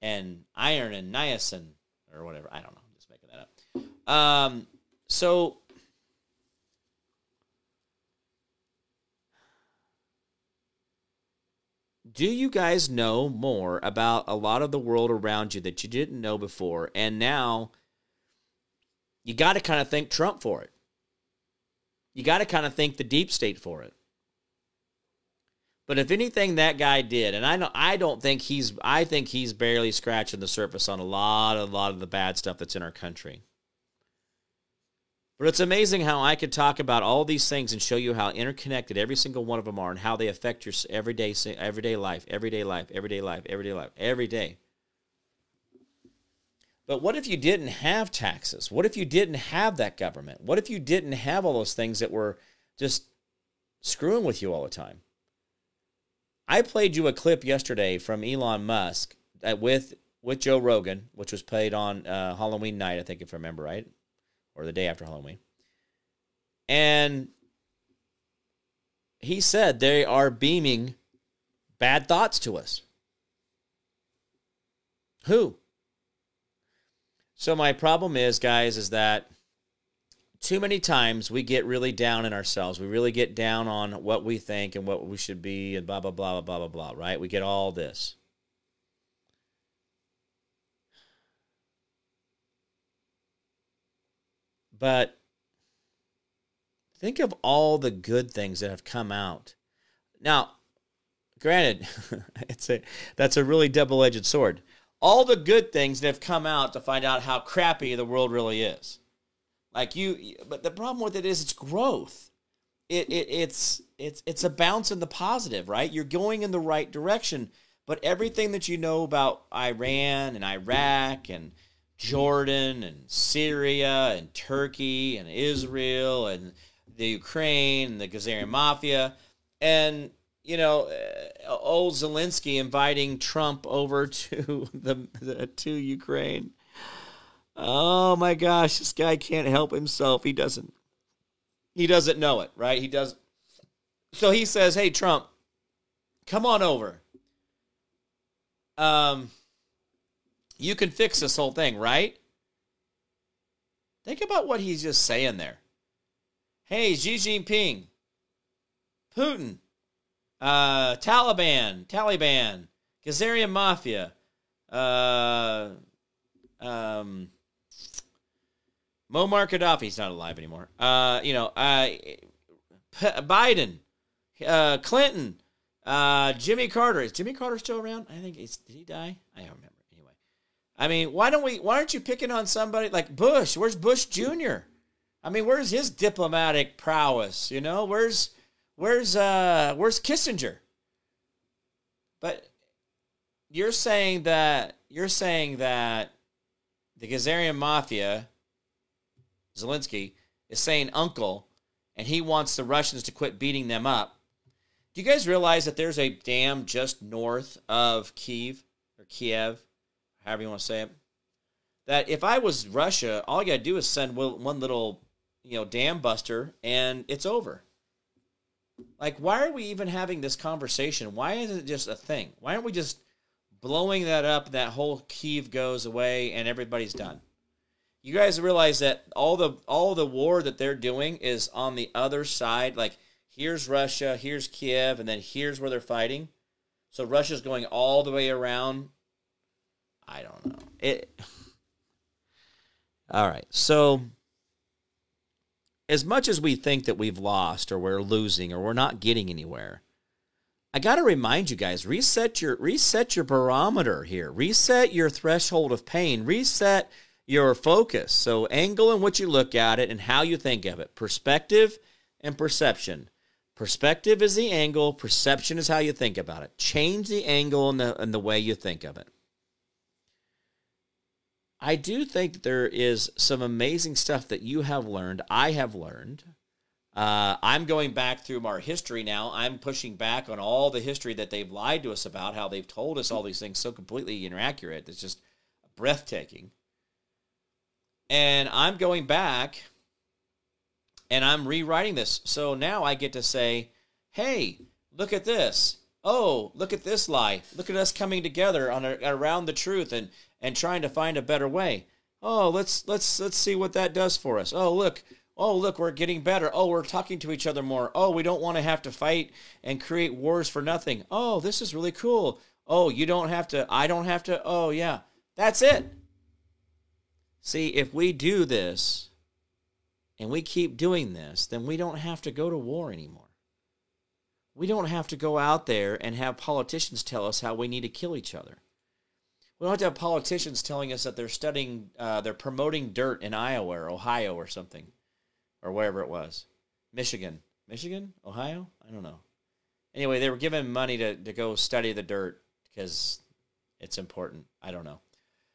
and iron and niacin or whatever. I don't know. I'm just making that up. Um, so... Do you guys know more about a lot of the world around you that you didn't know before? And now you got to kind of thank Trump for it. You got to kind of thank the deep state for it. But if anything that guy did, and I know I don't think he's I think he's barely scratching the surface on a lot a lot of the bad stuff that's in our country. But it's amazing how I could talk about all these things and show you how interconnected every single one of them are and how they affect your everyday, everyday life, everyday life, everyday life, everyday life, every day. But what if you didn't have taxes? What if you didn't have that government? What if you didn't have all those things that were just screwing with you all the time? I played you a clip yesterday from Elon Musk with, with Joe Rogan, which was played on uh, Halloween night, I think, if I remember right. Or the day after Halloween. And he said they are beaming bad thoughts to us. Who? So my problem is, guys, is that too many times we get really down in ourselves. We really get down on what we think and what we should be and blah, blah, blah, blah, blah, blah, blah, right? We get all this. But think of all the good things that have come out. Now, granted, it's a, that's a really double-edged sword. All the good things that have come out to find out how crappy the world really is. Like you, but the problem with it is it's growth. It, it it's it's it's a bounce in the positive, right? You're going in the right direction. But everything that you know about Iran and Iraq and Jordan and Syria and Turkey and Israel and the Ukraine and the Khazarian Mafia and, you know, old Zelensky inviting Trump over to the, the to Ukraine. Oh, my gosh, this guy can't help himself. He doesn't. He doesn't know it, right? He doesn't. So he says, hey, Trump, come on over. Um... You can fix this whole thing, right? Think about what he's just saying there. Hey, Xi Jinping, Putin, uh, Taliban, Taliban, Khazarian Mafia, uh, um, Muammar Gaddafi's not alive anymore. Uh, you know, uh, Biden, uh, Clinton, uh, Jimmy Carter. Is Jimmy Carter still around? I think he's, did he die? I don't remember. I mean, why don't we? Why aren't you picking on somebody like Bush? Where's Bush Junior? I mean, where's his diplomatic prowess? You know, where's where's uh, where's Kissinger? But you're saying that you're saying that the Khazarian Mafia, Zelensky, is saying uncle, and he wants the Russians to quit beating them up. Do you guys realize that there's a dam just north of Kiev or Kiev? However you want to say it, that if I was Russia, all I got to do is send one little, you know, dam buster, and it's over. Like, why are we even having this conversation? Why isn't it just a thing? Why aren't we just blowing that up, that whole Kiev goes away, and everybody's done? You guys realize that all the all the war that they're doing is on the other side. Like, here's Russia, here's Kiev, and then here's where they're fighting. So Russia's going all the way around. I don't know. It All right. So as much as we think that we've lost or we're losing or we're not getting anywhere, I got to remind you guys, reset your reset your barometer here. Reset your threshold of pain. Reset your focus. So angle in which you look at it and how you think of it. Perspective and perception. Perspective is the angle. Perception is how you think about it. Change the angle and the, and the way you think of it. I do think that there is some amazing stuff that you have learned. I have learned. Uh, I'm going back through our history now. I'm pushing back on all the history that they've lied to us about, how they've told us all these things so completely inaccurate. It's just breathtaking. And I'm going back and I'm rewriting this. So now I get to say, hey, look at this. Oh, look at this lie. Look at us coming together on a, around the truth and and trying to find a better way. Oh, let's let's let's see what that does for us. Oh, look. Oh, look, we're getting better. Oh, we're talking to each other more. Oh, we don't want to have to fight and create wars for nothing. Oh, this is really cool. Oh, you don't have to. I don't have to. Oh, yeah. That's it. See, if we do this and we keep doing this, then we don't have to go to war anymore. We don't have to go out there and have politicians tell us how we need to kill each other. We don't have to have politicians telling us that they're studying, uh, they're promoting dirt in Iowa or Ohio or something, or wherever it was, Michigan, Michigan, Ohio, I don't know. Anyway, they were given money to, to go study the dirt because it's important. I don't know,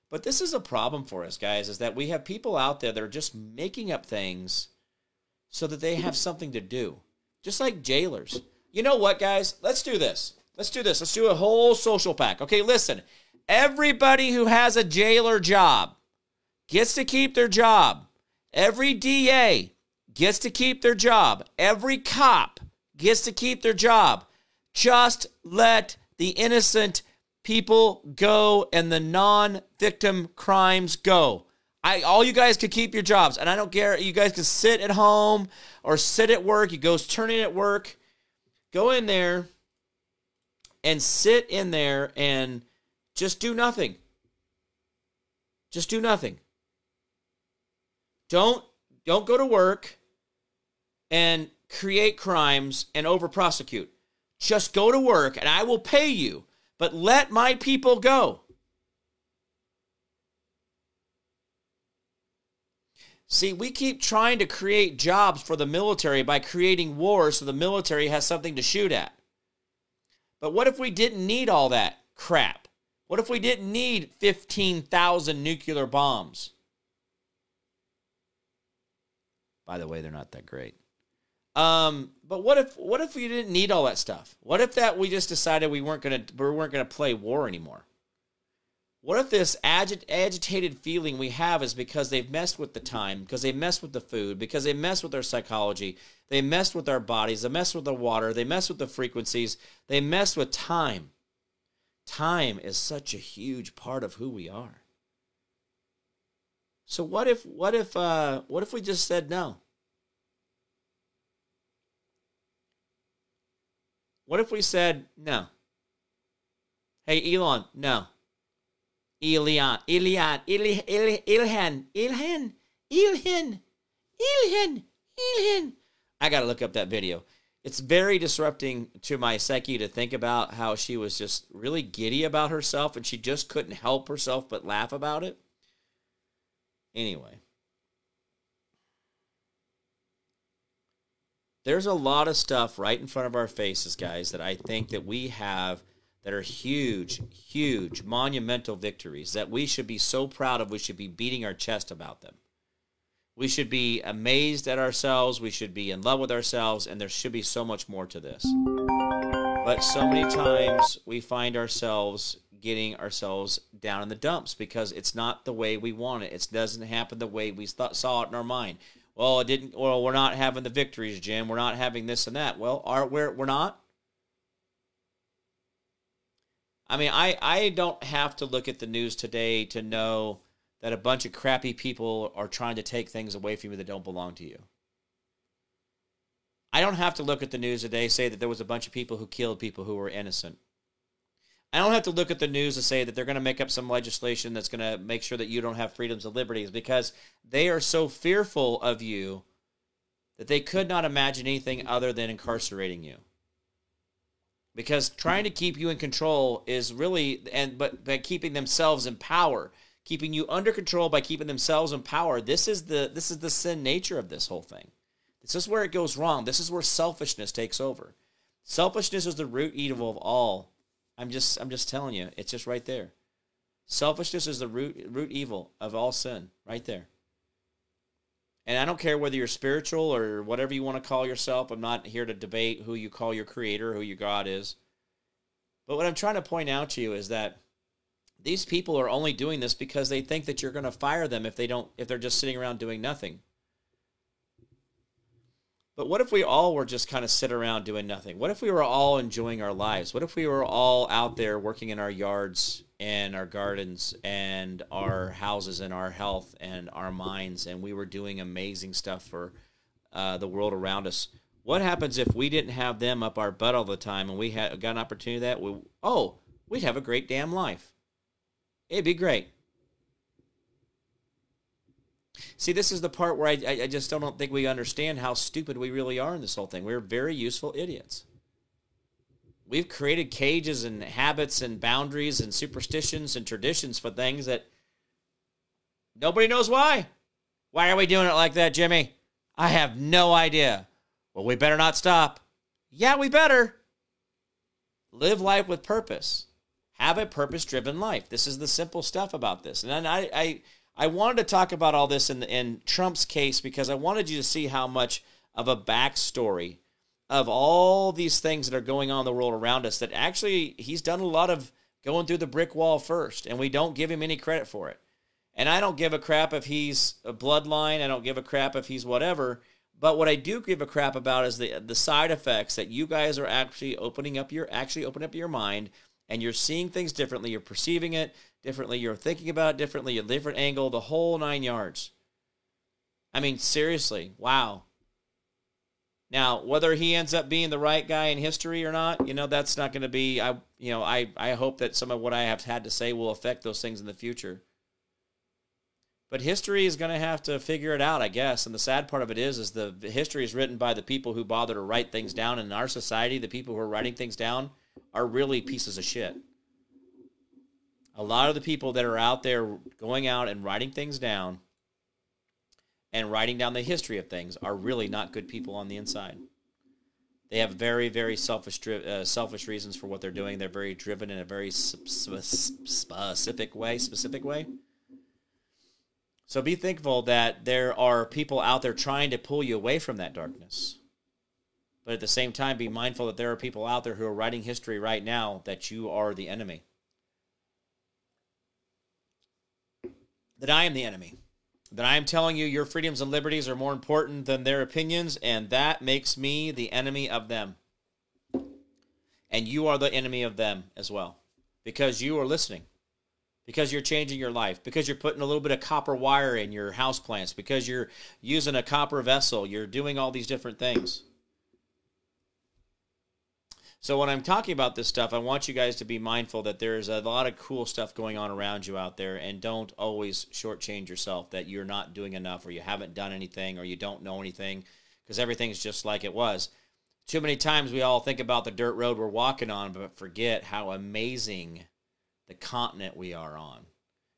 but this is a problem for us, guys. Is that we have people out there that are just making up things so that they have something to do, just like jailers. You know what, guys? Let's do this. Let's do this. Let's do a whole social pack. Okay, listen. Everybody who has a jailer job gets to keep their job. Every D A gets to keep their job. Every cop gets to keep their job. Just let the innocent people go and the non-victim crimes go. I, all you guys could keep your jobs, and I don't care. You guys can sit at home or sit at work. You go turn in at work. Go in there and sit in there and just do nothing. Just do nothing. Don't don't go to work and create crimes and over-prosecute. Just go to work, and I will pay you, but let my people go. See, we keep trying to create jobs for the military by creating war so the military has something to shoot at. But what if we didn't need all that crap? What if we didn't need fifteen thousand nuclear bombs? By the way, they're not that great. Um, but what if what if we didn't need all that stuff? What if that we just decided we weren't gonna we weren't gonna play war anymore? What if this agit- agitated feeling we have is because they've messed with the time, because they messed with the food, because they messed with our psychology, they messed with our bodies, they messed with the water, they messed with the frequencies, they messed with time. Time is such a huge part of who we are. So what if what if uh, what if we just said no? What if we said no? Hey, Elon, no. Ilhan, Ilhan, Ilhan, Ilhan, Ilhan, Ilhan, Ilhan, Ilhan. I got to look up that video. It's very disrupting to my psyche to think about how she was just really giddy about herself and she just couldn't help herself but laugh about it. Anyway. There's a lot of stuff right in front of our faces, guys, that I think that we have that are huge, huge, monumental victories that we should be so proud of. We should be beating our chest about them. We should be amazed at ourselves. We should be in love with ourselves, and there should be so much more to this. But so many times we find ourselves getting ourselves down in the dumps because it's not the way we want it. It doesn't happen the way we thought, saw it in our mind. Well, it didn't. Well, we're not having the victories, Jim. We're not having this and that. Well, are we're we're not. I mean, I, I don't have to look at the news today to know that a bunch of crappy people are trying to take things away from you that don't belong to you. I don't have to look at the news today and say that there was a bunch of people who killed people who were innocent. I don't have to look at the news to say that they're going to make up some legislation that's going to make sure that you don't have freedoms and liberties, because they are so fearful of you that they could not imagine anything other than incarcerating you. Because trying to keep you in control is really, and but by keeping themselves in power, keeping you under control by keeping themselves in power, this is the this is the sin nature of this whole thing. This is where it goes wrong. This is where selfishness takes over. Selfishness is the root evil of all. I'm just I'm just telling you, it's just right there. Selfishness is the root root evil of all sin, right there. And I don't care whether you're spiritual or whatever you want to call yourself. I'm not here to debate who you call your creator, who your God is. But what I'm trying to point out to you is that these people are only doing this because they think that you're going to fire them if they don't, if they're just sitting around doing nothing. But what if we all were just kind of sit around doing nothing? What if we were all enjoying our lives? What if we were all out there working in our yards and our gardens and our houses and our health and our minds, and we were doing amazing stuff for uh, the world around us? What happens if we didn't have them up our butt all the time and we had got an opportunity that we, oh, we'd have a great damn life. It'd be great. See, this is the part where I, I just don't think we understand how stupid we really are in this whole thing. We're very useful idiots. We've created cages and habits and boundaries and superstitions and traditions for things that nobody knows why. Why are we doing it like that, Jimmy? I have no idea. Well, we better not stop. Yeah, we better. Live life with purpose. Have a purpose-driven life. This is the simple stuff about this. And I... I I wanted to talk about all this in, the, in Trump's case because I wanted you to see how much of a backstory of all these things that are going on in the world around us that actually he's done a lot of going through the brick wall first, and we don't give him any credit for it. And I don't give a crap if he's a bloodline. I don't give a crap if he's whatever. But what I do give a crap about is the the side effects that you guys are actually opening up your actually opening up your mind, and you're seeing things differently. You're perceiving it differently. You're thinking about it differently, a different angle, the whole nine yards. I mean, seriously, wow. Now, whether he ends up being the right guy in history or not, you know, that's not going to be, I, you know, I, I hope that some of what I have had to say will affect those things in the future. But history is going to have to figure it out, I guess. And the sad part of it is, is the history is written by the people who bother to write things down. And in our society, the people who are writing things down are really pieces of shit. A lot of the people that are out there going out and writing things down and writing down the history of things are really not good people on the inside. They have very, very selfish uh, selfish reasons for what they're doing. They're very driven in a very specific way, specific way. So be thankful that there are people out there trying to pull you away from that darkness. But at the same time, be mindful that there are people out there who are writing history right now that you are the enemy. That I am the enemy, that I am telling you your freedoms and liberties are more important than their opinions, and that makes me the enemy of them. And you are the enemy of them as well, because you are listening, because you're changing your life, because you're putting a little bit of copper wire in your house plants, because you're using a copper vessel, you're doing all these different things. So when I'm talking about this stuff, I want you guys to be mindful that there's a lot of cool stuff going on around you out there, and don't always shortchange yourself that you're not doing enough or you haven't done anything or you don't know anything, because everything's just like it was. Too many times we all think about the dirt road we're walking on, but forget how amazing the continent we are on,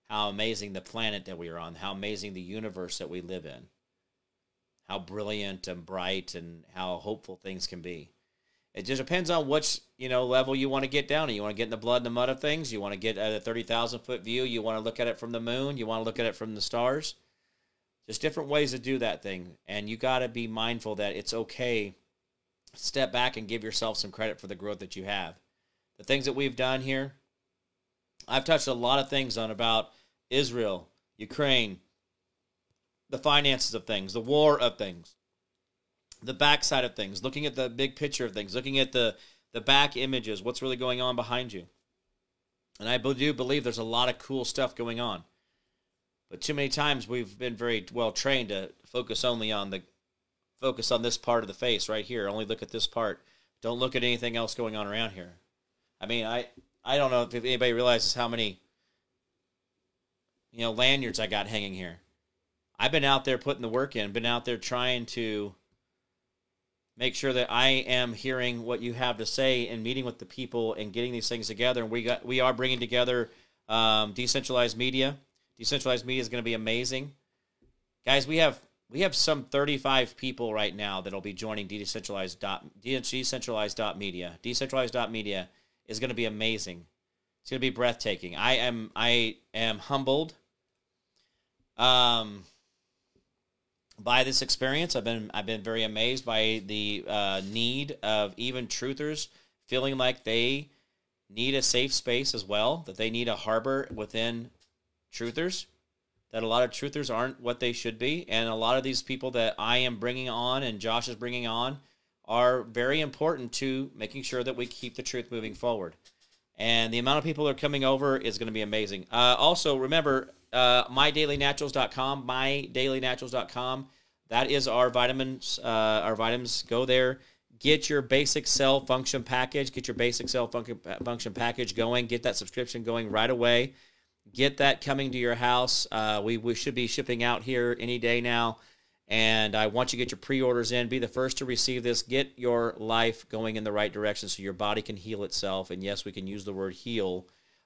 how amazing the planet that we are on, how amazing the universe that we live in, how brilliant and bright and how hopeful things can be. It just depends on which, you know, level you want to get down to. You want to get in the blood and the mud of things. You want to get at a thirty thousand foot view. You want to look at it from the moon. You want to look at it from the stars. There's different ways to do that thing. And you got to be mindful that it's okay. Step back and give yourself some credit for the growth that you have. The things that we've done here, I've touched a lot of things on about Israel, Ukraine, the finances of things, the war of things, the backside of things, looking at the big picture of things, looking at the, the back images, what's really going on behind you. And I do believe there's a lot of cool stuff going on. But too many times we've been very well trained to focus only on the focus on this part of the face right here. Only look at this part. Don't look at anything else going on around here. I mean, I I don't know if anybody realizes how many, you know, lanyards I got hanging here. I've been out there putting the work in, been out there trying to make sure that I am hearing what you have to say and meeting with the people and getting these things together. And we got, we are bringing together um, decentralized media. Decentralized media is going to be amazing. Guys, we have we have some thirty-five people right now that'll be joining decentralized. decentralized.media. Decentralized.media is going to be amazing. It's going to be breathtaking. I am I am humbled um, by this experience. I've been I've been very amazed by the uh, need of even truthers feeling like they need a safe space as well, that they need a harbor within truthers, that a lot of truthers aren't what they should be. And a lot of these people that I am bringing on and Josh is bringing on are very important to making sure that we keep the truth moving forward. And the amount of people that are coming over is going to be amazing. Uh, also, remember, uh, my daily naturals dot com, my daily naturals dot com. That is our vitamins. Uh, our vitamins, go there. Get your basic cell function package. Get your basic cell function, function package going. Get that subscription going right away. Get that coming to your house. Uh, we, we should be shipping out here any day now. And I want you to get your pre-orders in. Be the first to receive this. Get your life going in the right direction so your body can heal itself. And, yes, we can use the word heal.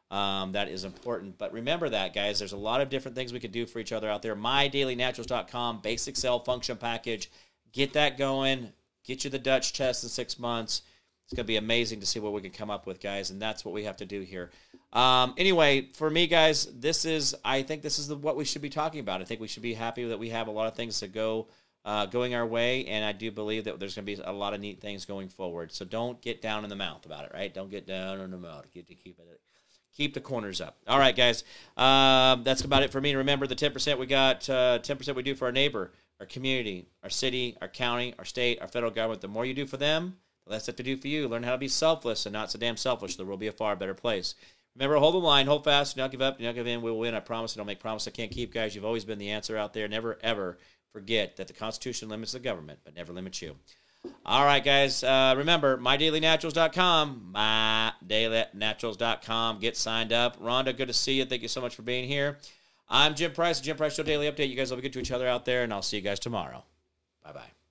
Um, that is important. But remember that, guys. There's a lot of different things we could do for each other out there. my daily naturals dot com, basic cell function package. Get that going. Get you the Dutch test in six months. It's going to be amazing to see what we can come up with, guys, and that's what we have to do here. Um, anyway, for me, guys, this is I think this is the, what we should be talking about. I think we should be happy that we have a lot of things to go uh, going our way, and I do believe that there's going to be a lot of neat things going forward. So don't get down in the mouth about it, right? Don't get down in the mouth. Keep keep it, keep the corners up. All right, guys, um, that's about it for me. Remember the ten percent we got, uh, ten percent we do for our neighbor, our community, our city, our county, our state, our federal government. The more you do for them, that's what to do for you. Learn how to be selfless and not so damn selfish. There will be a far better place. Remember, hold the line, hold fast, do not give up, do not give in. We will win, I promise. I don't make promises I can't keep, guys. You've always been the answer out there. Never, ever forget that the Constitution limits the government, but never limits you. All right, guys, uh, remember, my daily naturals dot com, my daily naturals dot com. Get signed up. Rhonda, good to see you. Thank you so much for being here. I'm Jim Price, Jim Price Show Daily Update. You guys will be good to each other out there, and I'll see you guys tomorrow. Bye-bye.